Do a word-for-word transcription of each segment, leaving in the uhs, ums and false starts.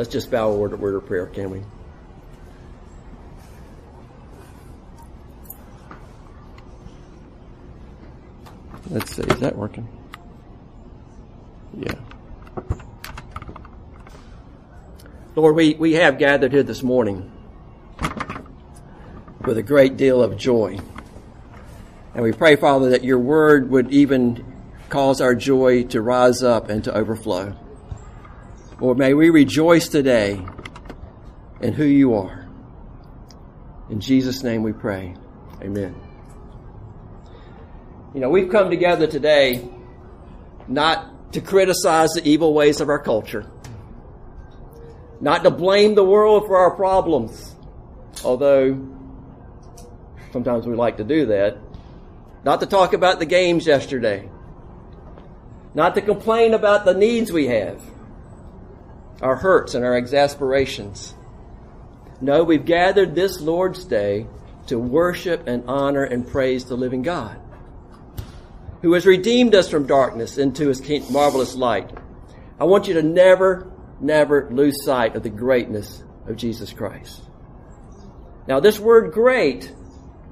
Let's just bow a word of word of prayer, can we? Let's see, is that working? Yeah. Lord, we, we have gathered here this morning with a great deal of joy. And we pray, Father, that your word would even cause our joy to rise up and to overflow. Lord, may we rejoice today in who you are. In Jesus' name we pray. Amen. You know, we've come together today not to criticize the evil ways of our culture, not to blame the world for our problems, although sometimes we like to do that, not to talk about the games yesterday, not to complain about the needs we have, our hurts and our exasperations. No, we've gathered this Lord's Day to worship and honor and praise the living God, who has redeemed us from darkness into his marvelous light. I want you to never, never lose sight of the greatness of Jesus Christ. Now, this word great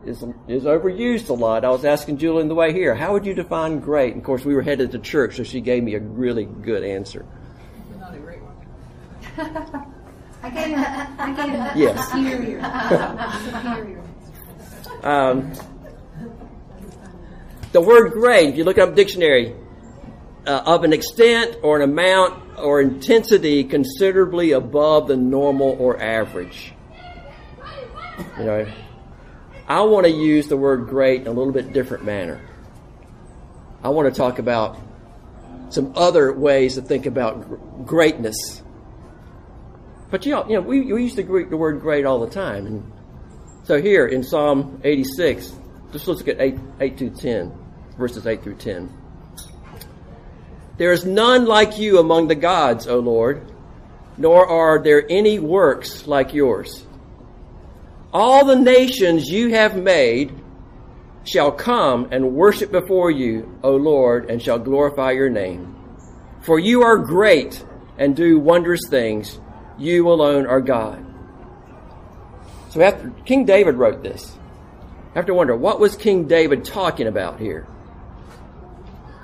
is, is overused a lot. I was asking Julie on the way here, how would you define great? And of course, we were headed to church, so she gave me a really good answer. You're not a great one. I gave it. I gave it. Yes. Superior. Superior. Um... The word great, if you look up a dictionary, uh, of an extent or an amount or intensity considerably above the normal or average. You know, I want to use the word great in a little bit different manner. I want to talk about some other ways to think about greatness. But, you know, you know we, we use the, the word great all the time. And so here in Psalm eighty-six... Just let's look at eight, eight through ten, verses eight through ten. There is none like you among the gods, O Lord, nor are there any works like yours. All the nations you have made shall come and worship before you, O Lord, and shall glorify your name. For you are great and do wondrous things. You alone are God. So after King David wrote this, I have to wonder, what was King David talking about here?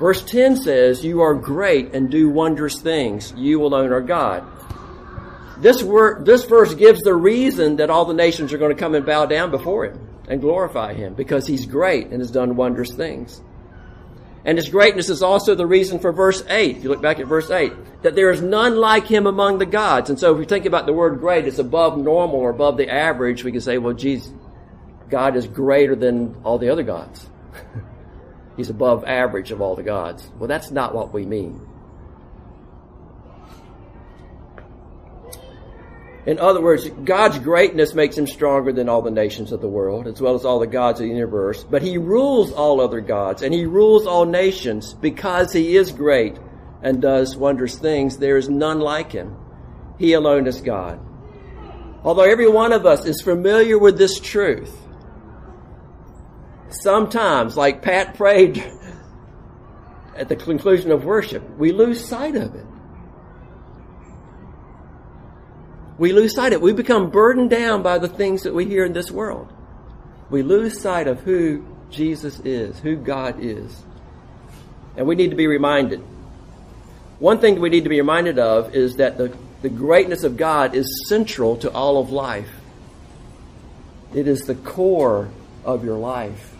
Verse ten says, you are great and do wondrous things. You alone are God. This word, this verse gives the reason that all the nations are going to come and bow down before him and glorify him, because he's great and has done wondrous things. And his greatness is also the reason for verse eight. If you look back at verse eight, that there is none like him among the gods. And so if we think about the word great, it's above normal or above the average. We can say, well, Jesus, God is greater than all the other gods. He's above average of all the gods. Well, that's not what we mean. In other words, God's greatness makes him stronger than all the nations of the world, as well as all the gods of the universe. But he rules all other gods, and he rules all nations because he is great and does wondrous things. There is none like him. He alone is God. Although every one of us is familiar with this truth, sometimes, like Pat prayed at the conclusion of worship, we lose sight of it. We lose sight of it. We become burdened down by the things that we hear in this world. We lose sight of who Jesus is, who God is. And we need to be reminded. One thing we need to be reminded of is that the, the greatness of God is central to all of life. It is the core of your life.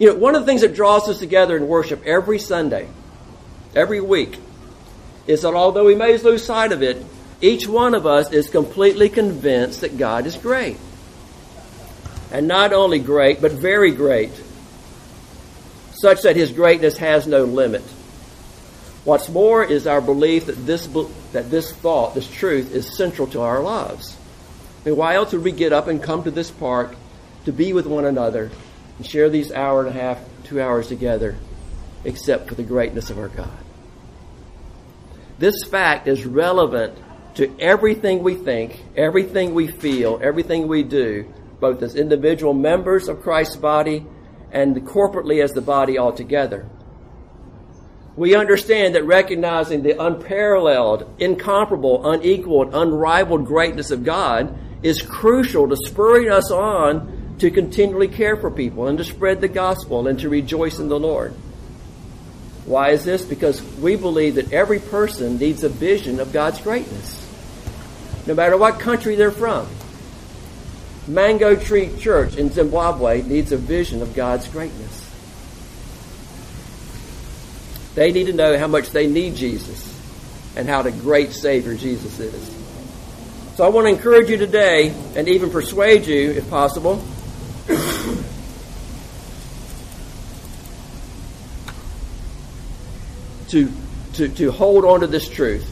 You know, one of the things that draws us together in worship every Sunday, every week, is that although we may lose sight of it, each one of us is completely convinced that God is great. And not only great, but very great, such that his greatness has no limit. What's more is our belief that this, that this thought, this truth, is central to our lives. I mean, why else would we get up and come to this park to be with one another and share these hour and a half, two hours together, except for the greatness of our God? This fact is relevant to everything we think, everything we feel, everything we do, both as individual members of Christ's body and corporately as the body altogether. we understand that recognizing the unparalleled, incomparable, unequaled, unrivaled greatness of God is crucial to spurring us on to continually care for people and to spread the gospel and to rejoice in the Lord. Why is this? Because we believe that every person needs a vision of God's greatness, no matter what country they're from. Mango Tree Church in Zimbabwe needs a vision of God's greatness. They need to know how much they need Jesus and how the great Savior Jesus is. So I want to encourage you today and even persuade you, if possible, to, to, to hold on to this truth.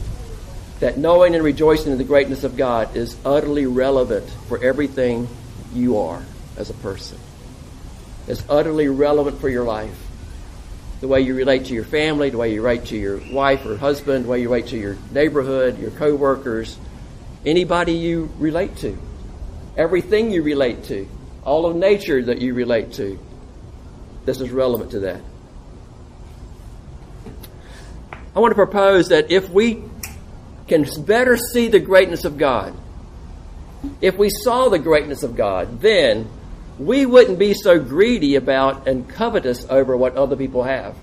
That knowing and rejoicing in the greatness of God is utterly relevant for everything you are as a person. It's utterly relevant for your life. The way you relate to your family, the way you relate to your wife or husband, the way you relate to your neighborhood, your coworkers, anybody you relate to, everything you relate to, all of nature that you relate to, this is relevant to that. I want to propose that if we can better see the greatness of God. If we saw the greatness of God, then we wouldn't be so greedy about and covetous over what other people have.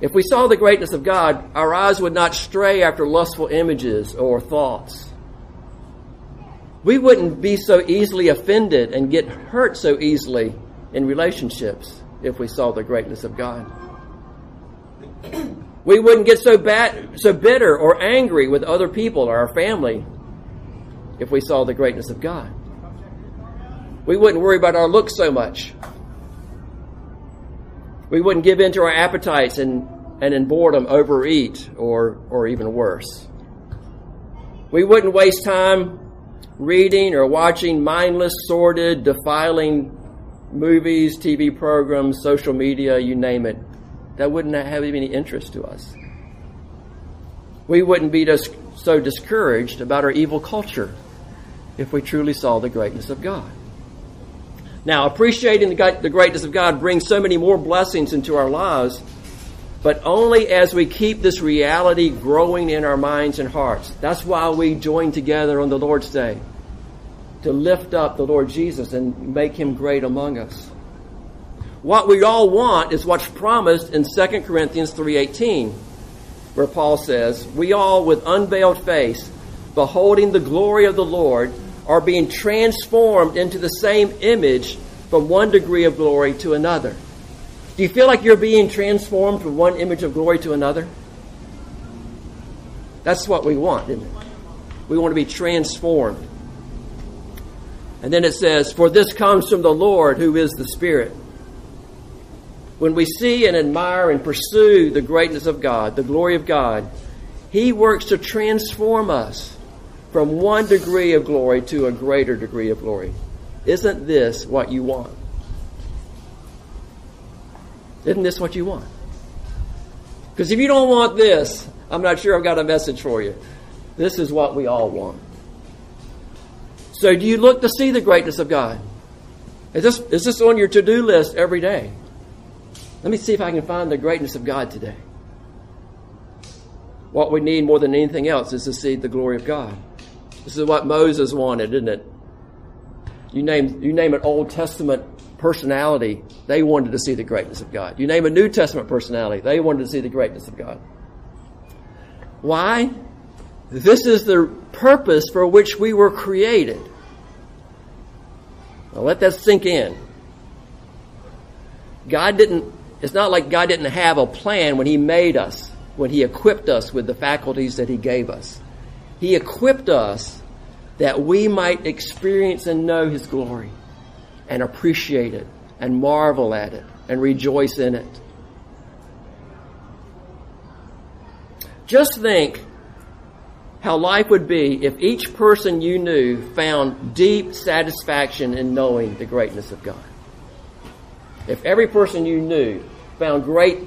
If we saw the greatness of God, our eyes would not stray after lustful images or thoughts. We wouldn't be so easily offended and get hurt so easily in relationships if we saw the greatness of God. We wouldn't get so bad, so bitter or angry with other people or our family if we saw the greatness of God. We wouldn't worry about our looks so much. We wouldn't give in to our appetites and, and in boredom overeat or, or even worse. We wouldn't waste time reading or watching mindless, sordid, defiling movies, T V programs, social media, you name it. That wouldn't have any interest to us. We wouldn't be dis- so discouraged about our evil culture if we truly saw the greatness of God. Now, appreciating the, God, the greatness of God brings so many more blessings into our lives, but only as we keep this reality growing in our minds and hearts. That's why we join together on the Lord's Day, to lift up the Lord Jesus and make him great among us. What we all want is what's promised in Second Corinthians three eighteen, where Paul says, "We all with unveiled face, beholding the glory of the Lord, are being transformed into the same image from one degree of glory to another." Do you feel like you're being transformed from one image of glory to another? That's what we want, isn't it? We want to be transformed. And then it says, "For this comes from the Lord who is the Spirit." When we see and admire and pursue the greatness of God, the glory of God, he works to transform us from one degree of glory to a greater degree of glory. Isn't this what you want? Isn't this what you want? Because if you don't want this, I'm not sure I've got a message for you. This is what we all want. So do you look to see the greatness of God? Is this, is this on your to-do list every day? Let me see if I can find the greatness of God today. What we need more than anything else is to see the glory of God. This is what Moses wanted, isn't it? You name, you name an Old Testament personality, they wanted to see the greatness of God. You name a New Testament personality, they wanted to see the greatness of God. Why? This is the purpose for which we were created. Now let that sink in. God didn't It's not like God didn't have a plan when he made us, when he equipped us with the faculties that he gave us. He equipped us that we might experience and know his glory and appreciate it and marvel at it and rejoice in it. Just think how life would be if each person you knew found deep satisfaction in knowing the greatness of God. If every person you knew found great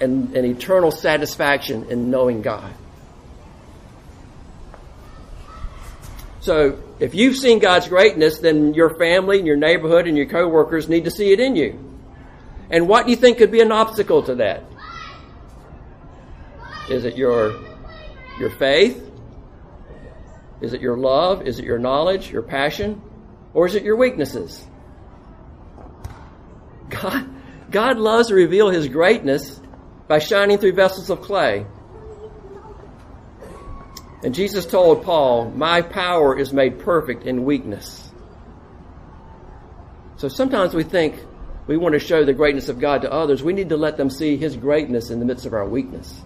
and, and eternal satisfaction in knowing God. So if you've seen God's greatness, then your family and your neighborhood and your coworkers need to see it in you. And what do you think could be an obstacle to that? Is it your your faith? Is it your love? Is it your knowledge, your passion? Or is it your weaknesses? God, God loves to reveal his greatness by shining through vessels of clay. And Jesus told Paul, my power is made perfect in weakness. So sometimes we think we want to show the greatness of God to others. We need to let them see his greatness in the midst of our weakness.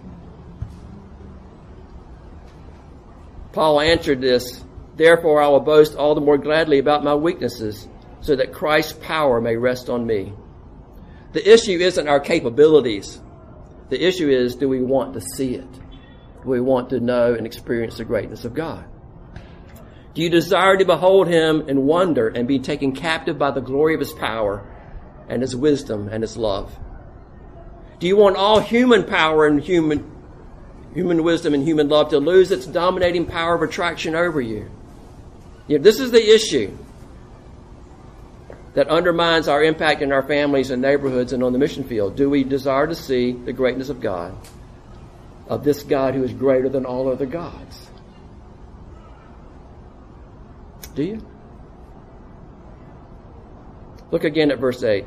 Paul answered this, therefore I will boast all the more gladly about my weaknesses, so that Christ's power may rest on me. The issue isn't our capabilities. The issue is, do we want to see it? Do we want to know and experience the greatness of God? Do you desire to behold him in wonder and be taken captive by the glory of his power and his wisdom and his love? Do you want all human power and human human wisdom and human love to lose its dominating power of attraction over you? Yeah, this is the issue that undermines our impact in our families and neighborhoods and on the mission field. Do we desire to see the greatness of God, of this God who is greater than all other gods? Do you? Look again at verse eight.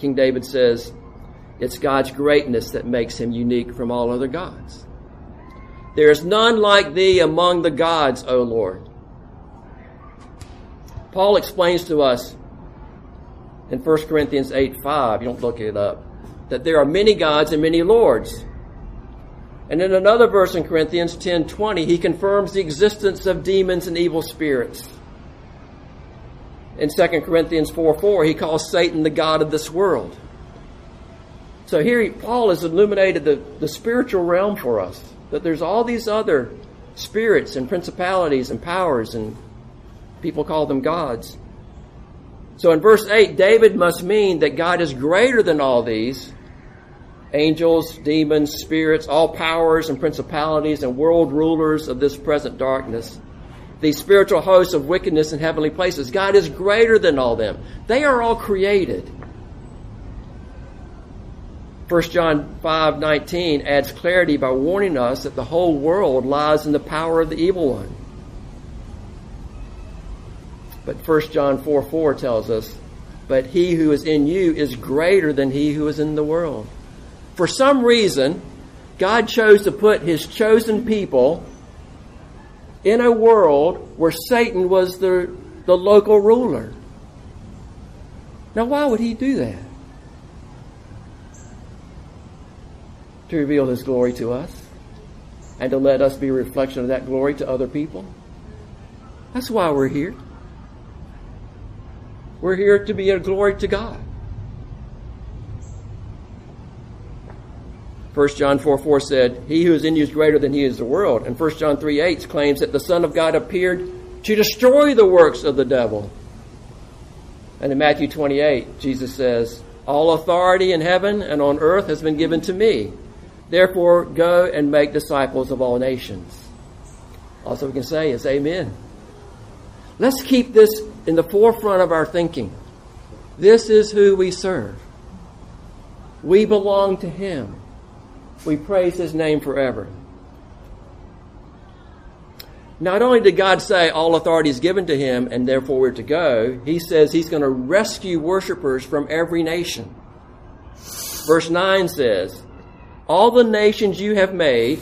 King David says, it's God's greatness that makes him unique from all other gods. There is none like thee among the gods, O Lord. Paul explains to us, in First Corinthians eight five, you don't look it up, that there are many gods and many lords. And in another verse in Corinthians ten twenty, he confirms the existence of demons and evil spirits. In Second Corinthians four four, he calls Satan the god of this world. So here Paul has illuminated the, the spiritual realm for us, that there's all these other spirits and principalities and powers, and people call them gods. So in verse eight, David must mean that God is greater than all these angels, demons, spirits, all powers and principalities and world rulers of this present darkness, these spiritual hosts of wickedness in heavenly places. God is greater than all them. They are all created. First John five nineteen adds clarity by warning us that the whole world lies in the power of the evil one. But First John four four tells us, but he who is in you is greater than he who is in the world. For some reason, God chose to put his chosen people in a world where Satan was the, the local ruler. Now, why would he do that? To reveal his glory to us and to let us be a reflection of that glory to other people. That's why we're here. We're here to be a glory to God. First John four four said, he who is in you is greater than he is the world. And First John three eight claims that the Son of God appeared to destroy the works of the devil. And in Matthew twenty-eight, Jesus says, all authority in heaven and on earth has been given to me. Therefore, go and make disciples of all nations. Also, we can say is amen. Let's keep this in the forefront of our thinking. This is who we serve. We belong to him. We praise his name forever. Not only did God say all authority is given to him and therefore we're to go, he says he's going to rescue worshipers from every nation. Verse nine says, all the nations you have made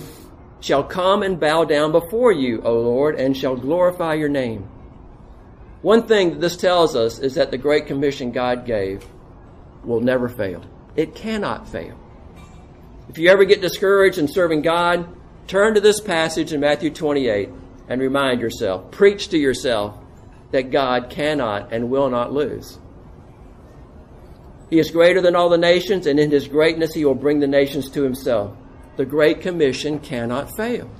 shall come and bow down before you, O Lord, and shall glorify your name. One thing that this tells us is that the great commission God gave will never fail. It cannot fail. If you ever get discouraged in serving God, turn to this passage in Matthew twenty-eight and remind yourself, preach to yourself that God cannot and will not lose. He is greater than all the nations, and in his greatness he will bring the nations to himself. The Great Commission cannot fail.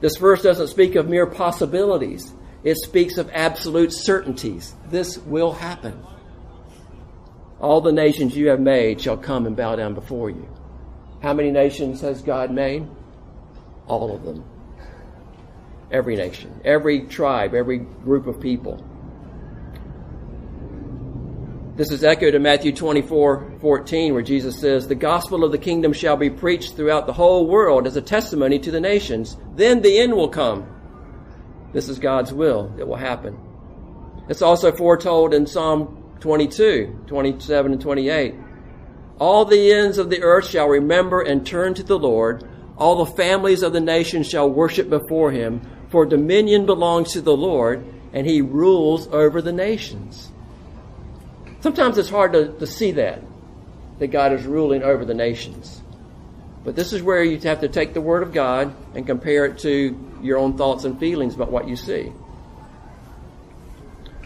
This verse doesn't speak of mere possibilities. It speaks of absolute certainties. This will happen. All the nations you have made shall come and bow down before you. How many nations has God made? All of them. Every nation, every tribe, every group of people. This is echoed in Matthew twenty-four fourteen, where Jesus says, "The gospel of the kingdom shall be preached throughout the whole world as a testimony to the nations. Then the end will come." This is God's will. It will happen. It's also foretold in Psalm twenty-two, twenty-seven and twenty-eight. "All the ends of the earth shall remember and turn to the Lord. All the families of the nations shall worship before him, for dominion belongs to the Lord, and he rules over the nations." Sometimes it's hard to, to see that, that God is ruling over the nations. But this is where you have to take the Word of God and compare it to your own thoughts and feelings about what you see.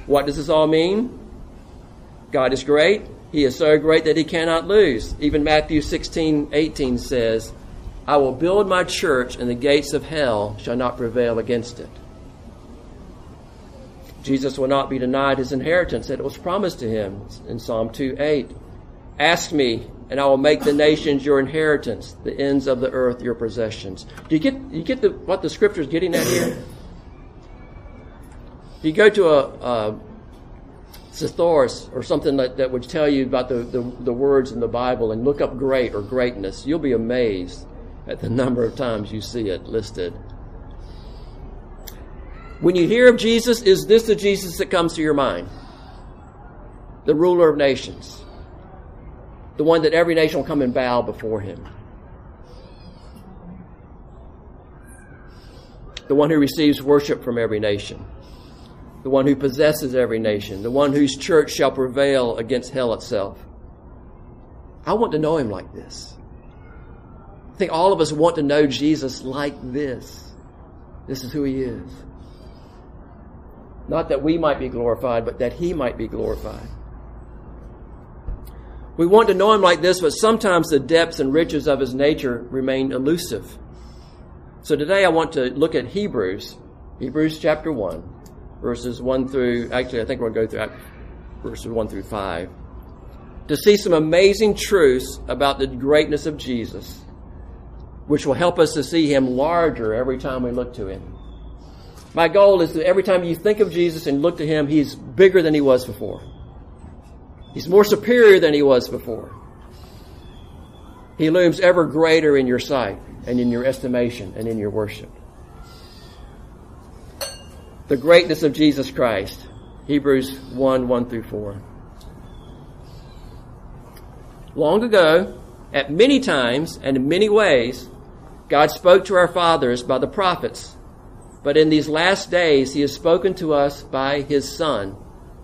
What does this all mean? God is great. He is so great that he cannot lose. Even Matthew sixteen eighteen says, "I will build my church, and the gates of hell shall not prevail against it." Jesus will not be denied his inheritance that was promised to him in Psalm two eight. "Ask me, and I will make the nations your inheritance, the ends of the earth your possessions." Do you get you get the, what the Scripture is getting at here? If you go to a, a thesaurus or something that, that would tell you about the, the, the words in the Bible and look up "great" or "greatness," you'll be amazed at the number of times you see it listed. When you hear of Jesus, is this the Jesus that comes to your mind? The ruler of nations. The one that every nation will come and bow before him. The one who receives worship from every nation. The one who possesses every nation. The one whose church shall prevail against hell itself. I want to know him like this. I think all of us want to know Jesus like this. This is who he is. Not that we might be glorified, but that he might be glorified. We want to know him like this, but sometimes the depths and riches of his nature remain elusive. So today I want to look at Hebrews, Hebrews chapter one, verses one through, actually I think we'll go through verses one through five, to see some amazing truths about the greatness of Jesus, which will help us to see him larger every time we look to him. My goal is that every time you think of Jesus and look to him, he's bigger than he was before. He's more superior than he was before. He looms ever greater in your sight and in your estimation and in your worship. The greatness of Jesus Christ, Hebrews one, one through four. "Long ago, at many times and in many ways, God spoke to our fathers by the prophets. But in these last days he has spoken to us by his Son,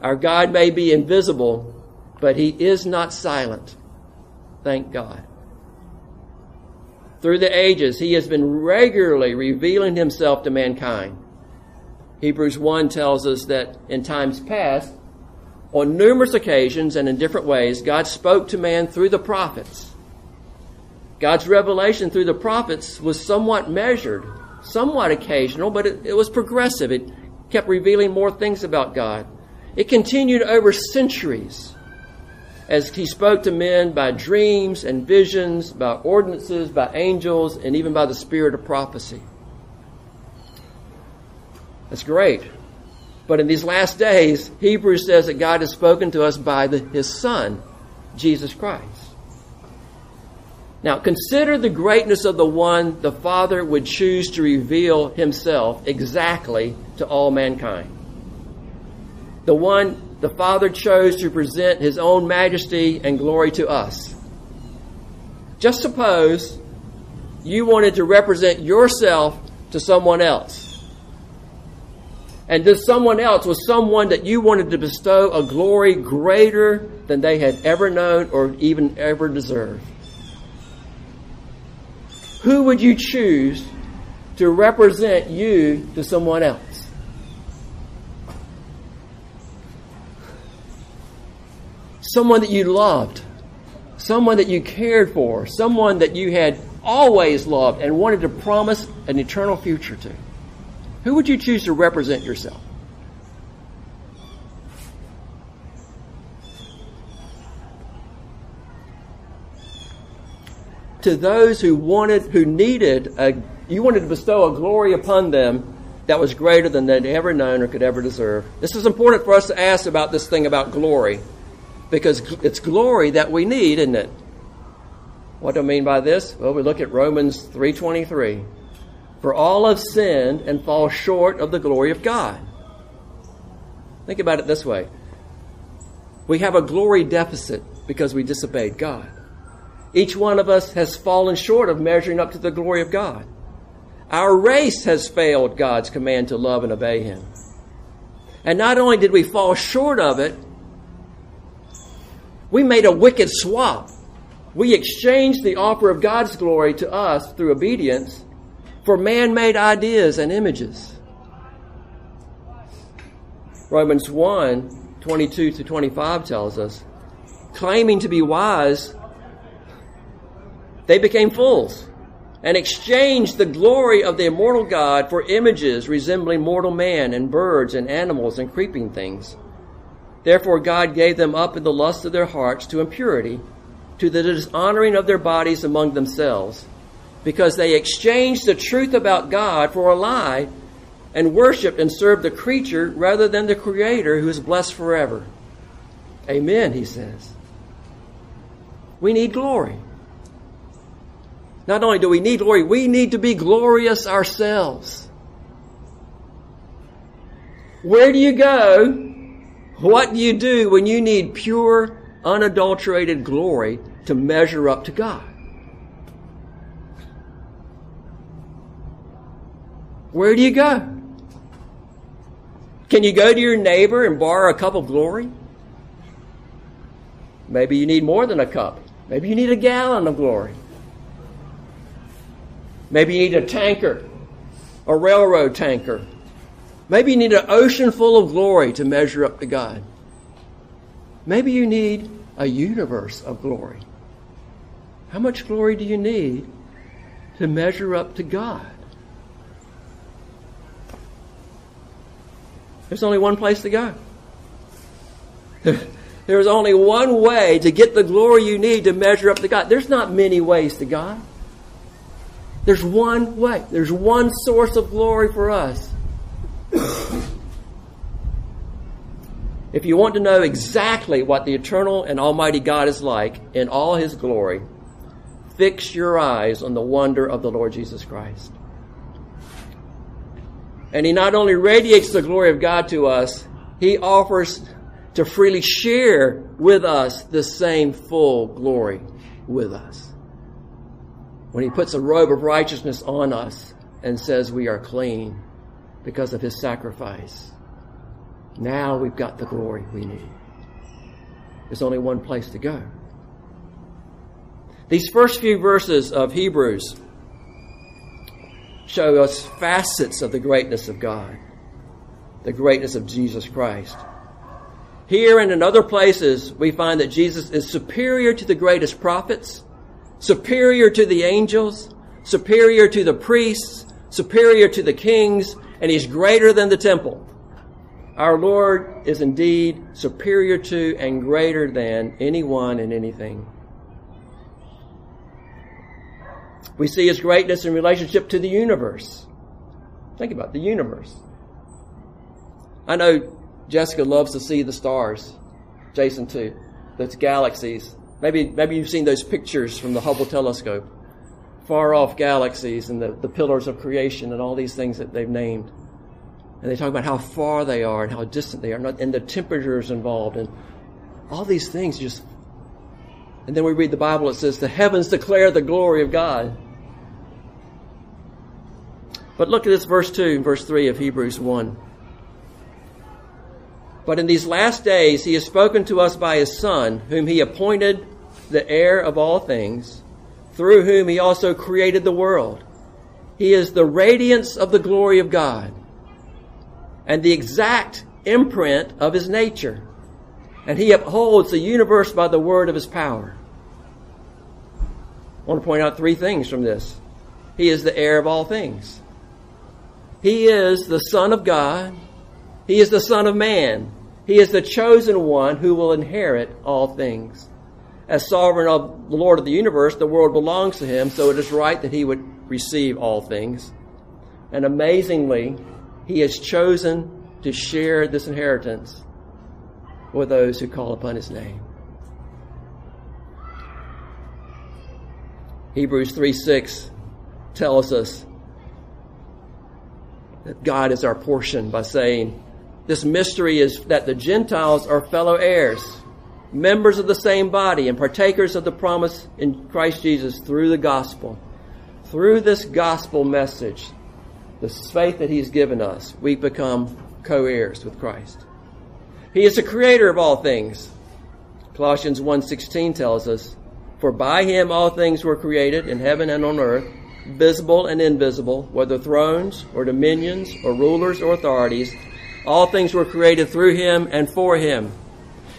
Our God may be invisible, but he is not silent. Thank God. Through the ages, he has been regularly revealing himself to mankind. Hebrews one tells us that in times past, on numerous occasions and in different ways, God spoke to man through the prophets. God's revelation through the prophets was somewhat measured, somewhat occasional, but it, it was progressive. It kept revealing more things about God. It continued over centuries as he spoke to men by dreams and visions, by ordinances, by angels, and even by the spirit of prophecy. That's great. But in these last days, Hebrews says that God has spoken to us by the, his Son, Jesus Christ. Now, consider the greatness of the one the Father would choose to reveal himself exactly to all mankind. The one the Father chose to present his own majesty and glory to us. Just suppose you wanted to represent yourself to someone else. And this someone else was someone that you wanted to bestow a glory greater than they had ever known or even ever deserved. Who would you choose to represent you to someone else? someone that you loved, someone that you cared for, someone that you had always loved and wanted to promise an eternal future to. Who would you choose to represent yourself? To those who wanted, who needed, a, you wanted to bestow a glory upon them that was greater than they'd ever known or could ever deserve. This is important for us to ask about this thing about glory, because it's glory that we need, isn't it? What do I mean by this? Well, we look at Romans three twenty-three. For all have sinned and fall short of the glory of God. Think about it this way. We have a glory deficit because we disobeyed God. Each one of us has fallen short of measuring up to the glory of God. Our race has failed God's command to love and obey Him. And not only did we fall short of it, we made a wicked swap. We exchanged the offer of God's glory to us through obedience for man-made ideas and images. Romans one, twenty-two to twenty-five tells us, claiming to be wise, they became fools and exchanged the glory of the immortal God for images resembling mortal man and birds and animals and creeping things. Therefore God gave them up in the lust of their hearts to impurity, to the dishonoring of their bodies among themselves, because they exchanged the truth about God for a lie and worshiped and served the creature rather than the Creator, who is blessed forever. Amen, he says. We need glory. Not only do we need glory, we need to be glorious ourselves. Where do you go? What do you do when you need pure, unadulterated glory to measure up to God? Where do you go? Can you go to your neighbor and borrow a cup of glory? Maybe you need more than a cup. Maybe you need a gallon of glory. Maybe you need a tanker, a railroad tanker. Maybe you need an ocean full of glory to measure up to God. Maybe you need a universe of glory. How much glory do you need to measure up to God? There's only one place to go. There's only one way to get the glory you need to measure up to God. There's not many ways to God. There's one way. There's one source of glory for us. If you want to know exactly what the eternal and almighty God is like in all His glory, fix your eyes on the wonder of the Lord Jesus Christ. And He not only radiates the glory of God to us, He offers to freely share with us the same full glory with us. When He puts a robe of righteousness on us and says we are clean because of His sacrifice, now we've got the glory we need. There's only one place to go. These first few verses of Hebrews show us facets of the greatness of God, the greatness of Jesus Christ. Here and in other places, we find that Jesus is superior to the greatest prophets, superior to the angels, superior to the priests, superior to the kings, and He's greater than the temple. Our Lord is indeed superior to and greater than anyone and anything. We see His greatness in relationship to the universe. Think about the universe. I know Jessica loves to see the stars. Jason too. Those galaxies. Maybe maybe you've seen those pictures from the Hubble telescope. Far off galaxies and the, the pillars of creation and all these things that they've named. And they talk about how far they are and how distant they are and the temperatures involved and all these things just... And then we read the Bible, it says, the heavens declare the glory of God. But look at this verse two and verse three of Hebrews one. But in these last days He has spoken to us by His Son, whom He appointed the heir of all things, through whom He also created the world. He is the radiance of the glory of God and the exact imprint of His nature, and he upholds the universe by the word of his power. I want to point out three things from this. He is the heir of all things. He is the Son of God. He is the Son of Man. He is the chosen one who will inherit all things. As sovereign of the Lord of the universe, the world belongs to him, so it is right that he would receive all things. And amazingly, he has chosen to share this inheritance with those who call upon his name. Hebrews three six tells us that God is our portion by saying, this mystery is that the Gentiles are fellow heirs, members of the same body, and partakers of the promise in Christ Jesus through the gospel. Through this gospel message, the faith that he's given us, we become co-heirs with Christ. He is the creator of all things. Colossians one sixteen tells us, for by him all things were created in heaven and on earth, visible and invisible, whether thrones or dominions or rulers or authorities. All things were created through him and for him.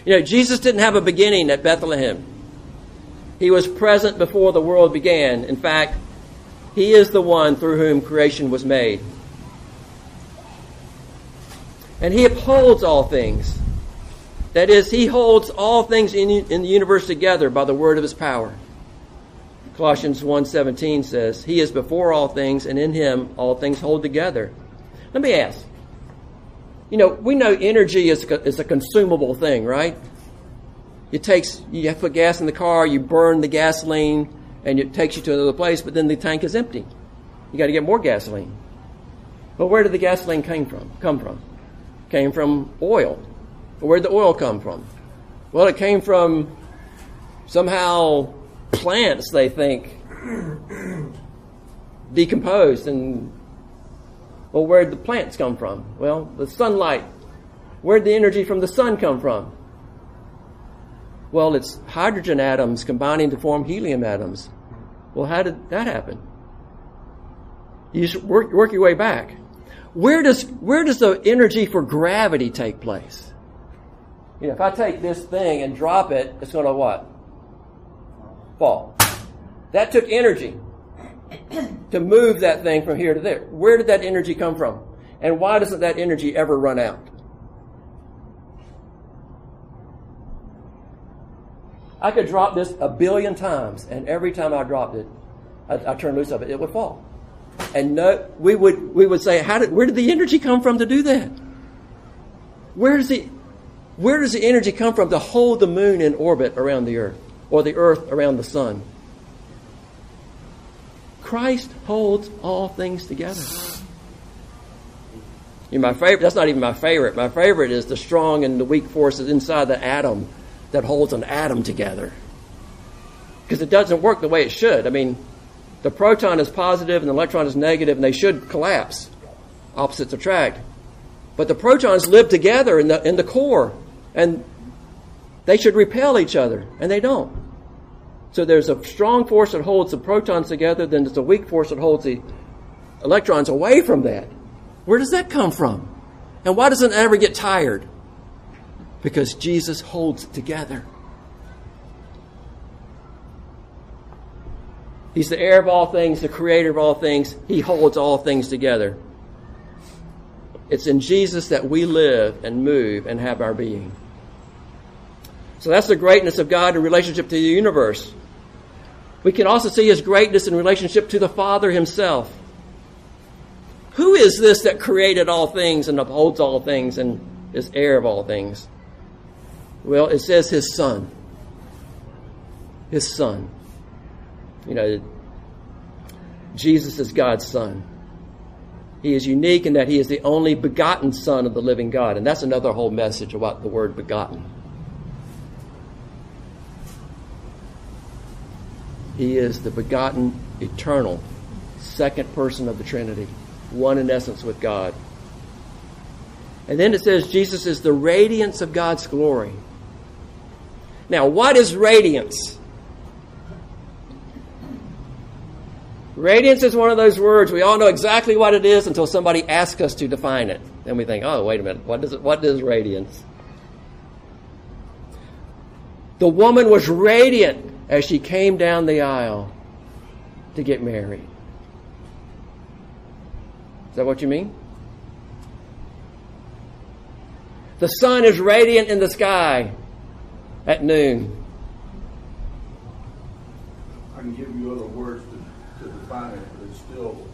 You know, Jesus didn't have a beginning at Bethlehem. He was present before the world began. In fact, he is the one through whom creation was made. And he upholds all things. That is, he holds all things in, in the universe together by the word of his power. Colossians one seventeen says, he is before all things, and in him all things hold together. Let me ask. You know, we know energy is, is a consumable thing, right? It takes, you have to put gas in the car, you burn the gasoline, and it takes you to another place, but then the tank is empty. You got to get more gasoline. But where did the gasoline come from? Come from? Came from oil. But where did the oil come from? Well, it came from somehow plants, they think, decomposed. And well, where did the plants come from? Well, the sunlight. Where did the energy from the sun come from? Well, it's hydrogen atoms combining to form helium atoms. Well, how did that happen? You just work, work your way back. Where does where does the energy for gravity take place? You know, if I take this thing and drop it, it's going to what? Fall. That took energy to move that thing from here to there. Where did that energy come from? And why doesn't that energy ever run out? I could drop this a billion times, and every time I dropped it, I, I turned loose of it, it would fall. And no, we would we would say, how did where did the energy come from to do that? Where does the where does the energy come from to hold the moon in orbit around the earth, or the earth around the sun? Christ holds all things together. You know, my favorite. That's not even my favorite. My favorite is the strong and the weak forces inside the atom that holds an atom together, because it doesn't work the way it should. I mean, the proton is positive and the electron is negative, and they should collapse. Opposites attract. But the protons live together in the in the core, and they should repel each other, and they don't. So there's a strong force that holds the protons together, then there's a weak force that holds the electrons away from that. Where does that come from? And why doesn't it ever get tired? Because Jesus holds it together. He's the heir of all things, the creator of all things. He holds all things together. It's in Jesus that we live and move and have our being. So that's the greatness of God in relationship to the universe. We can also see his greatness in relationship to the Father himself. Who is this that created all things and upholds all things and is heir of all things? Well, it says his Son. His Son. You know, Jesus is God's Son. He is unique in that he is the only begotten Son of the living God. And that's another whole message about the word begotten. He is the begotten, eternal, second person of the Trinity, one in essence with God. And then it says Jesus is the radiance of God's glory. Now, what is radiance? Radiance is one of those words we all know exactly what it is until somebody asks us to define it. Then we think, oh, wait a minute, what, does it, what is radiance? The woman was radiant as she came down the aisle to get married. Is that what you mean? The sun is radiant in the sky at noon. I can give you other words to, to define it, but it's still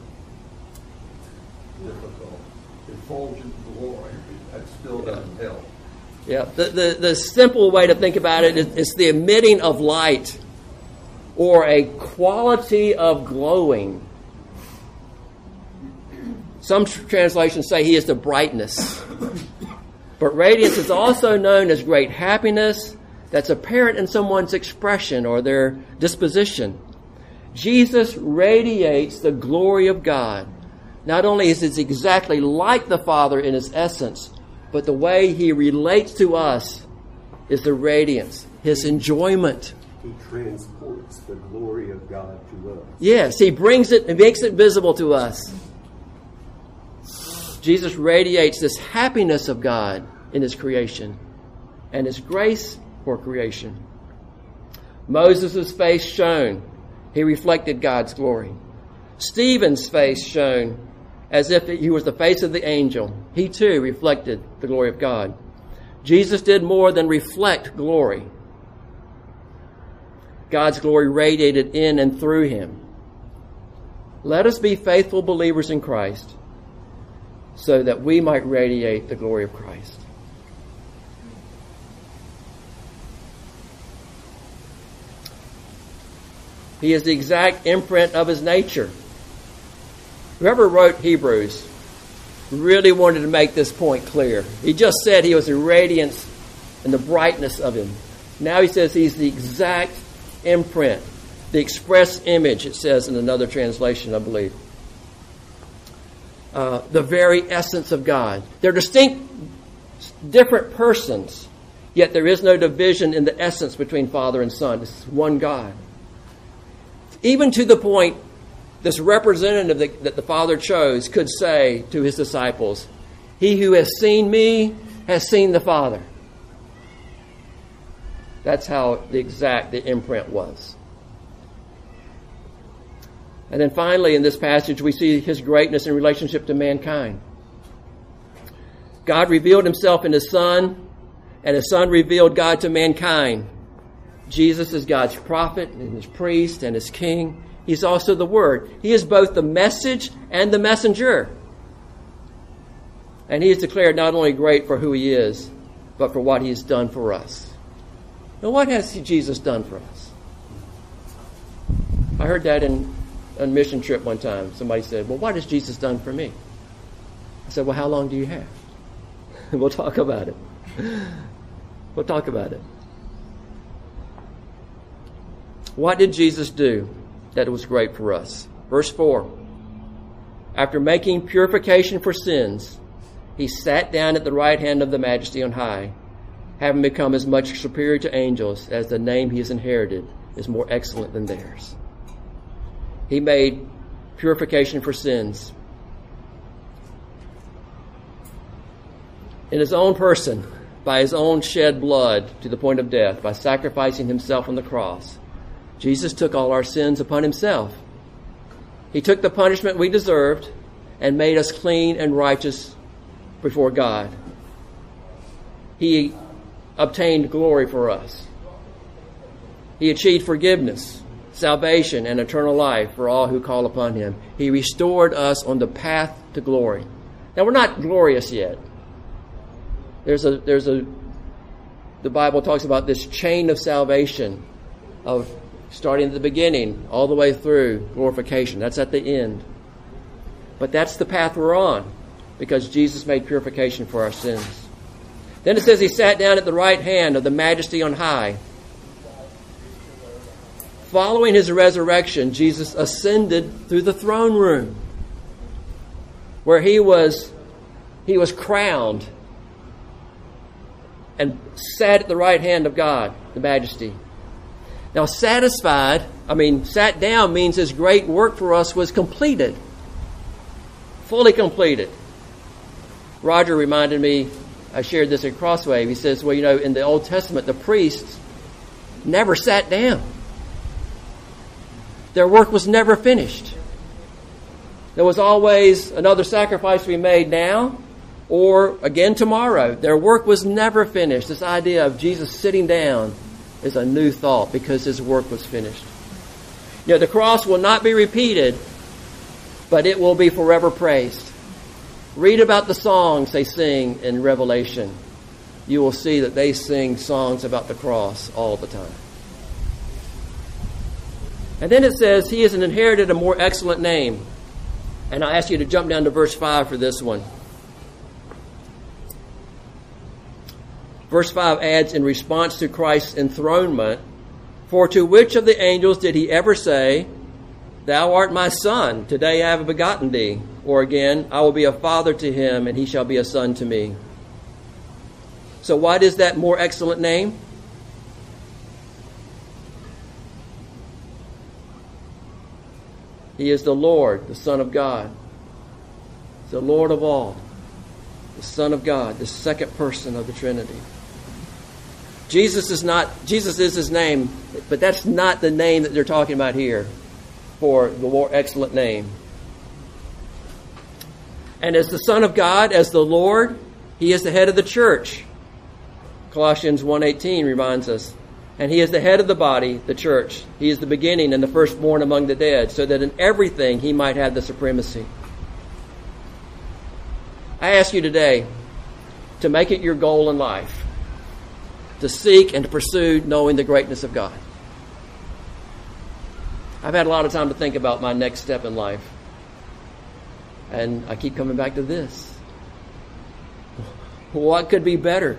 difficult. It folds into the glory. That still doesn't help. Yeah, the, the, the simple way to think about it is it's the emitting of light or a quality of glowing. Some translations say he is the brightness. But radiance is also known as great happiness that's apparent in someone's expression or their disposition. Jesus radiates the glory of God. Not only is it exactly like the Father in his essence, but the way he relates to us is the radiance, his enjoyment. He transports the glory of God to us. Yes, he brings it and makes it visible to us. Jesus radiates this happiness of God in his creation and his grace for creation. Moses' face shone. He reflected God's glory. Stephen's face shone as if he was the face of the angel. He too reflected the glory of God. Jesus did more than reflect glory. God's glory radiated in and through him. Let us be faithful believers in Christ, so that we might radiate the glory of Christ. He is the exact imprint of his nature. Whoever wrote Hebrews really wanted to make this point clear. He just said he was the radiance and the brightness of him. Now he says he's the exact imprint, the express image, it says in another translation, I believe. Uh, the very essence of God. They're distinct, different persons, yet there is no division in the essence between Father and Son. It's one God. Even to the point, this representative that, that the Father chose could say to his disciples, "He who has seen me has seen the Father." That's how the exact the imprint was. And then finally, in this passage, we see his greatness in relationship to mankind. God revealed himself in his Son, and his Son revealed God to mankind. Jesus is God's prophet and his priest and his king. He's also the Word. He is both the message and the messenger. And he is declared not only great for who he is, but for what he has done for us. Now, what has Jesus done for us? I heard that in a mission trip one time. Somebody said, "Well, what has Jesus done for me?" I said, "Well, how long do you have?" We'll talk about it. We'll talk about it. What did Jesus do that was great for us? Verse four. After making purification for sins, he sat down at the right hand of the Majesty on high, having become as much superior to angels as the name he has inherited is more excellent than theirs. He made purification for sins. In his own person, by his own shed blood to the point of death, by sacrificing himself on the cross, Jesus took all our sins upon himself. He took the punishment we deserved and made us clean and righteous before God. He obtained glory for us. He achieved forgiveness, salvation, and eternal life for all who call upon him. He restored us on the path to glory. Now, we're not glorious yet. There's a, there's a, the Bible talks about this chain of salvation, of starting at the beginning all the way through glorification. That's at the end. But that's the path we're on, because Jesus made purification for our sins. Then it says he sat down at the right hand of the Majesty on high. Following his resurrection, Jesus ascended through the throne room, where he was, he was crowned and sat at the right hand of God, the Majesty. Now, satisfied, I mean, sat down means his great work for us was completed, fully completed. Roger reminded me, I shared this at Crosswave. He says, well, you know, in the Old Testament, the priests never sat down. Their work was never finished. There was always another sacrifice to be made now or again tomorrow. Their work was never finished. This idea of Jesus sitting down is a new thought because his work was finished. You know, the cross will not be repeated, but it will be forever praised. Read about the songs they sing in Revelation. You will see that they sing songs about the cross all the time. And then it says, he has inherited a more excellent name. And I ask you to jump down to verse five for this one. Verse five adds, in response to Christ's enthronement, for to which of the angels did he ever say, thou art my son, today I have begotten thee? Or again, I will be a father to him, and he shall be a son to me. So why is that more excellent name? He is the Lord, the Son of God. The Lord of all. The Son of God, the second person of the Trinity. Jesus is not, Jesus is his name, but that's not the name that they're talking about here for the more excellent name. And as the Son of God, as the Lord, he is the head of the church. Colossians one eighteen reminds us. And he is the head of the body, the church. He is the beginning and the firstborn among the dead, so that in everything he might have the supremacy. I ask you today to make it your goal in life to seek and to pursue knowing the greatness of God. I've had a lot of time to think about my next step in life. And I keep coming back to this. What could be better?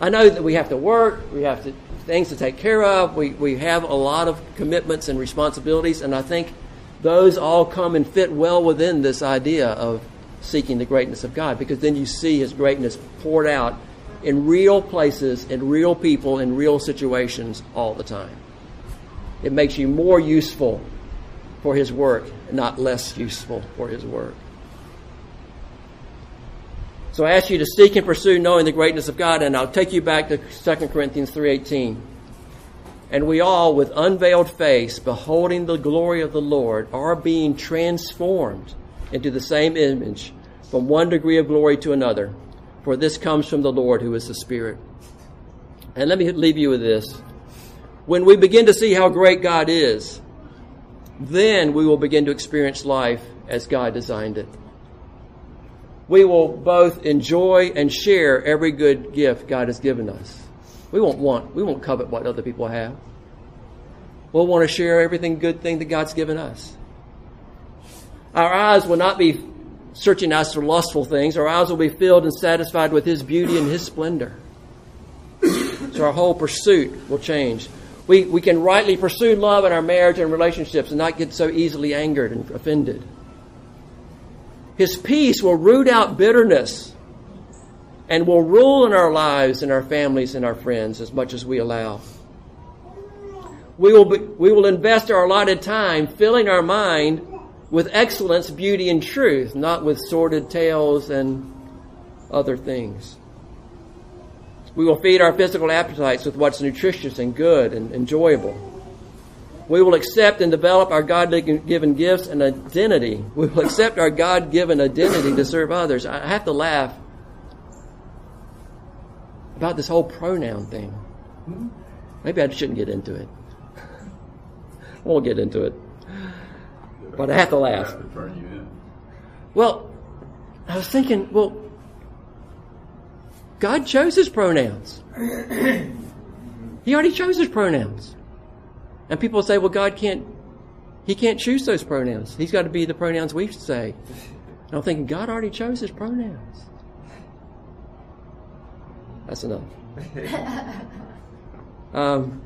I know that we have to work, we have to, things to take care of, we, we have a lot of commitments and responsibilities, and I think those all come and fit well within this idea of seeking the greatness of God, because then you see his greatness poured out in real places, in real people, in real situations all the time. It makes you more useful for his work, not less useful for his work. So I ask you to seek and pursue knowing the greatness of God, and I'll take you back to Second Corinthians three eighteen. And we all, with unveiled face, beholding the glory of the Lord, are being transformed into the same image from one degree of glory to another. For this comes from the Lord who is the Spirit. And let me leave you with this. When we begin to see how great God is, then we will begin to experience life as God designed it. We will both enjoy and share every good gift God has given us. We won't want, we won't covet what other people have. We'll want to share everything good thing that God's given us. Our eyes will not be searching us for lustful things. Our eyes will be filled and satisfied with his beauty and his splendor. So our whole pursuit will change. We, we can rightly pursue love in our marriage and relationships and not get so easily angered and offended. His peace will root out bitterness and will rule in our lives and our families and our friends as much as we allow. We will be, we will invest our allotted time filling our mind with excellence, beauty, and truth, not with sordid tales and other things. We will feed our physical appetites with what's nutritious and good and enjoyable. We will accept and develop our God-given gifts and identity. We will accept our God-given identity to serve others. I have to laugh about this whole pronoun thing. Maybe I shouldn't get into it. I won't get into it. But I have to laugh. Well, I was thinking, well, God chose his pronouns. He already chose his pronouns. And people say, well, God can't, he can't choose those pronouns. He's got to be the pronouns we say. And I'm thinking, God already chose his pronouns. That's enough. um,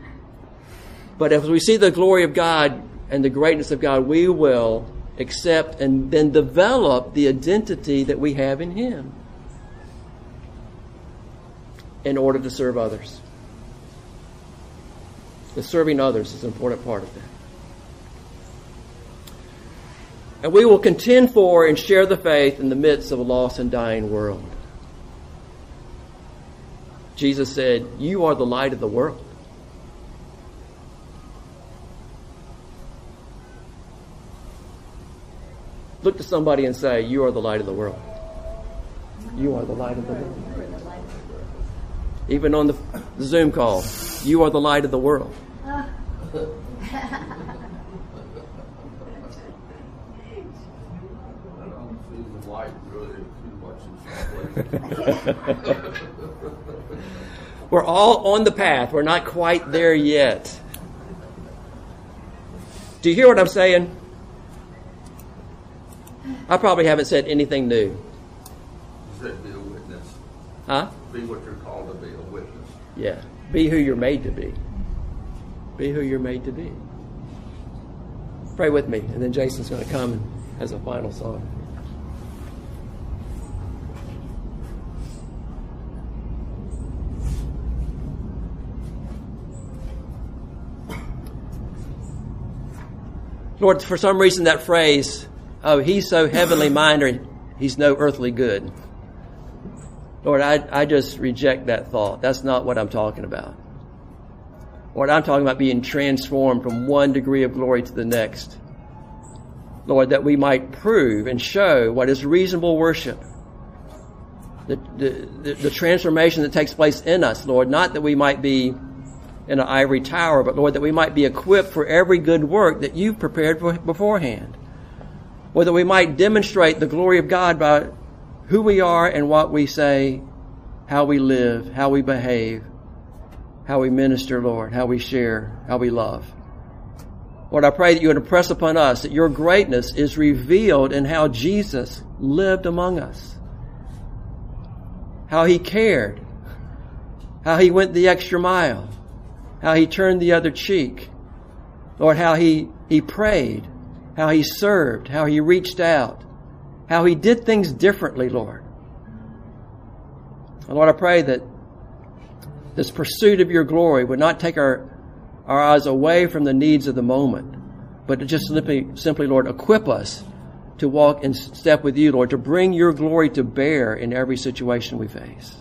but as we see the glory of God and the greatness of God, we will accept and then develop the identity that we have in him in order to serve others. The serving others is an important part of that. And we will contend for and share the faith in the midst of a lost and dying world. Jesus said, you are the light of the world. Look to somebody and say, you are the light of the world. You are the light of the world. Even on the Zoom call, you are the light of the world. We're all on the path. We're not quite there yet. Do you hear what I'm saying? I probably haven't said anything new. You said be a witness. Huh? Be what you're called to be, a witness. Yeah. Be who you're made to be. Be who you're made to be. Pray with me, and then Jason's going to come and has a final song. Lord, for some reason that phrase, oh, he's so heavenly minded, he's no earthly good. Lord, I, I just reject that thought. That's not what I'm talking about. Lord, I'm talking about being transformed from one degree of glory to the next. Lord, that we might prove and show what is reasonable worship. The, the, the, the transformation that takes place in us, Lord, not that we might be in an ivory tower, but Lord, that we might be equipped for every good work that you've prepared for beforehand. Or that we might demonstrate the glory of God by who we are and what we say, how we live, how we behave, how we minister, Lord, how we share, how we love. Lord, I pray that you would impress upon us that your greatness is revealed in how Jesus lived among us, how he cared, how he went the extra mile, how he turned the other cheek, Lord, how he, he prayed, how he served, how he reached out, how he did things differently, Lord. And Lord, I pray that this pursuit of your glory would not take our, our eyes away from the needs of the moment, but to just simply, simply, Lord, equip us to walk in step with you, Lord, to bring your glory to bear in every situation we face.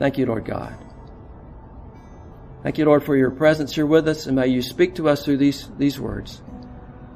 Thank you, Lord God. Thank you, Lord, for your presence here with us, and may you speak to us through these, these words.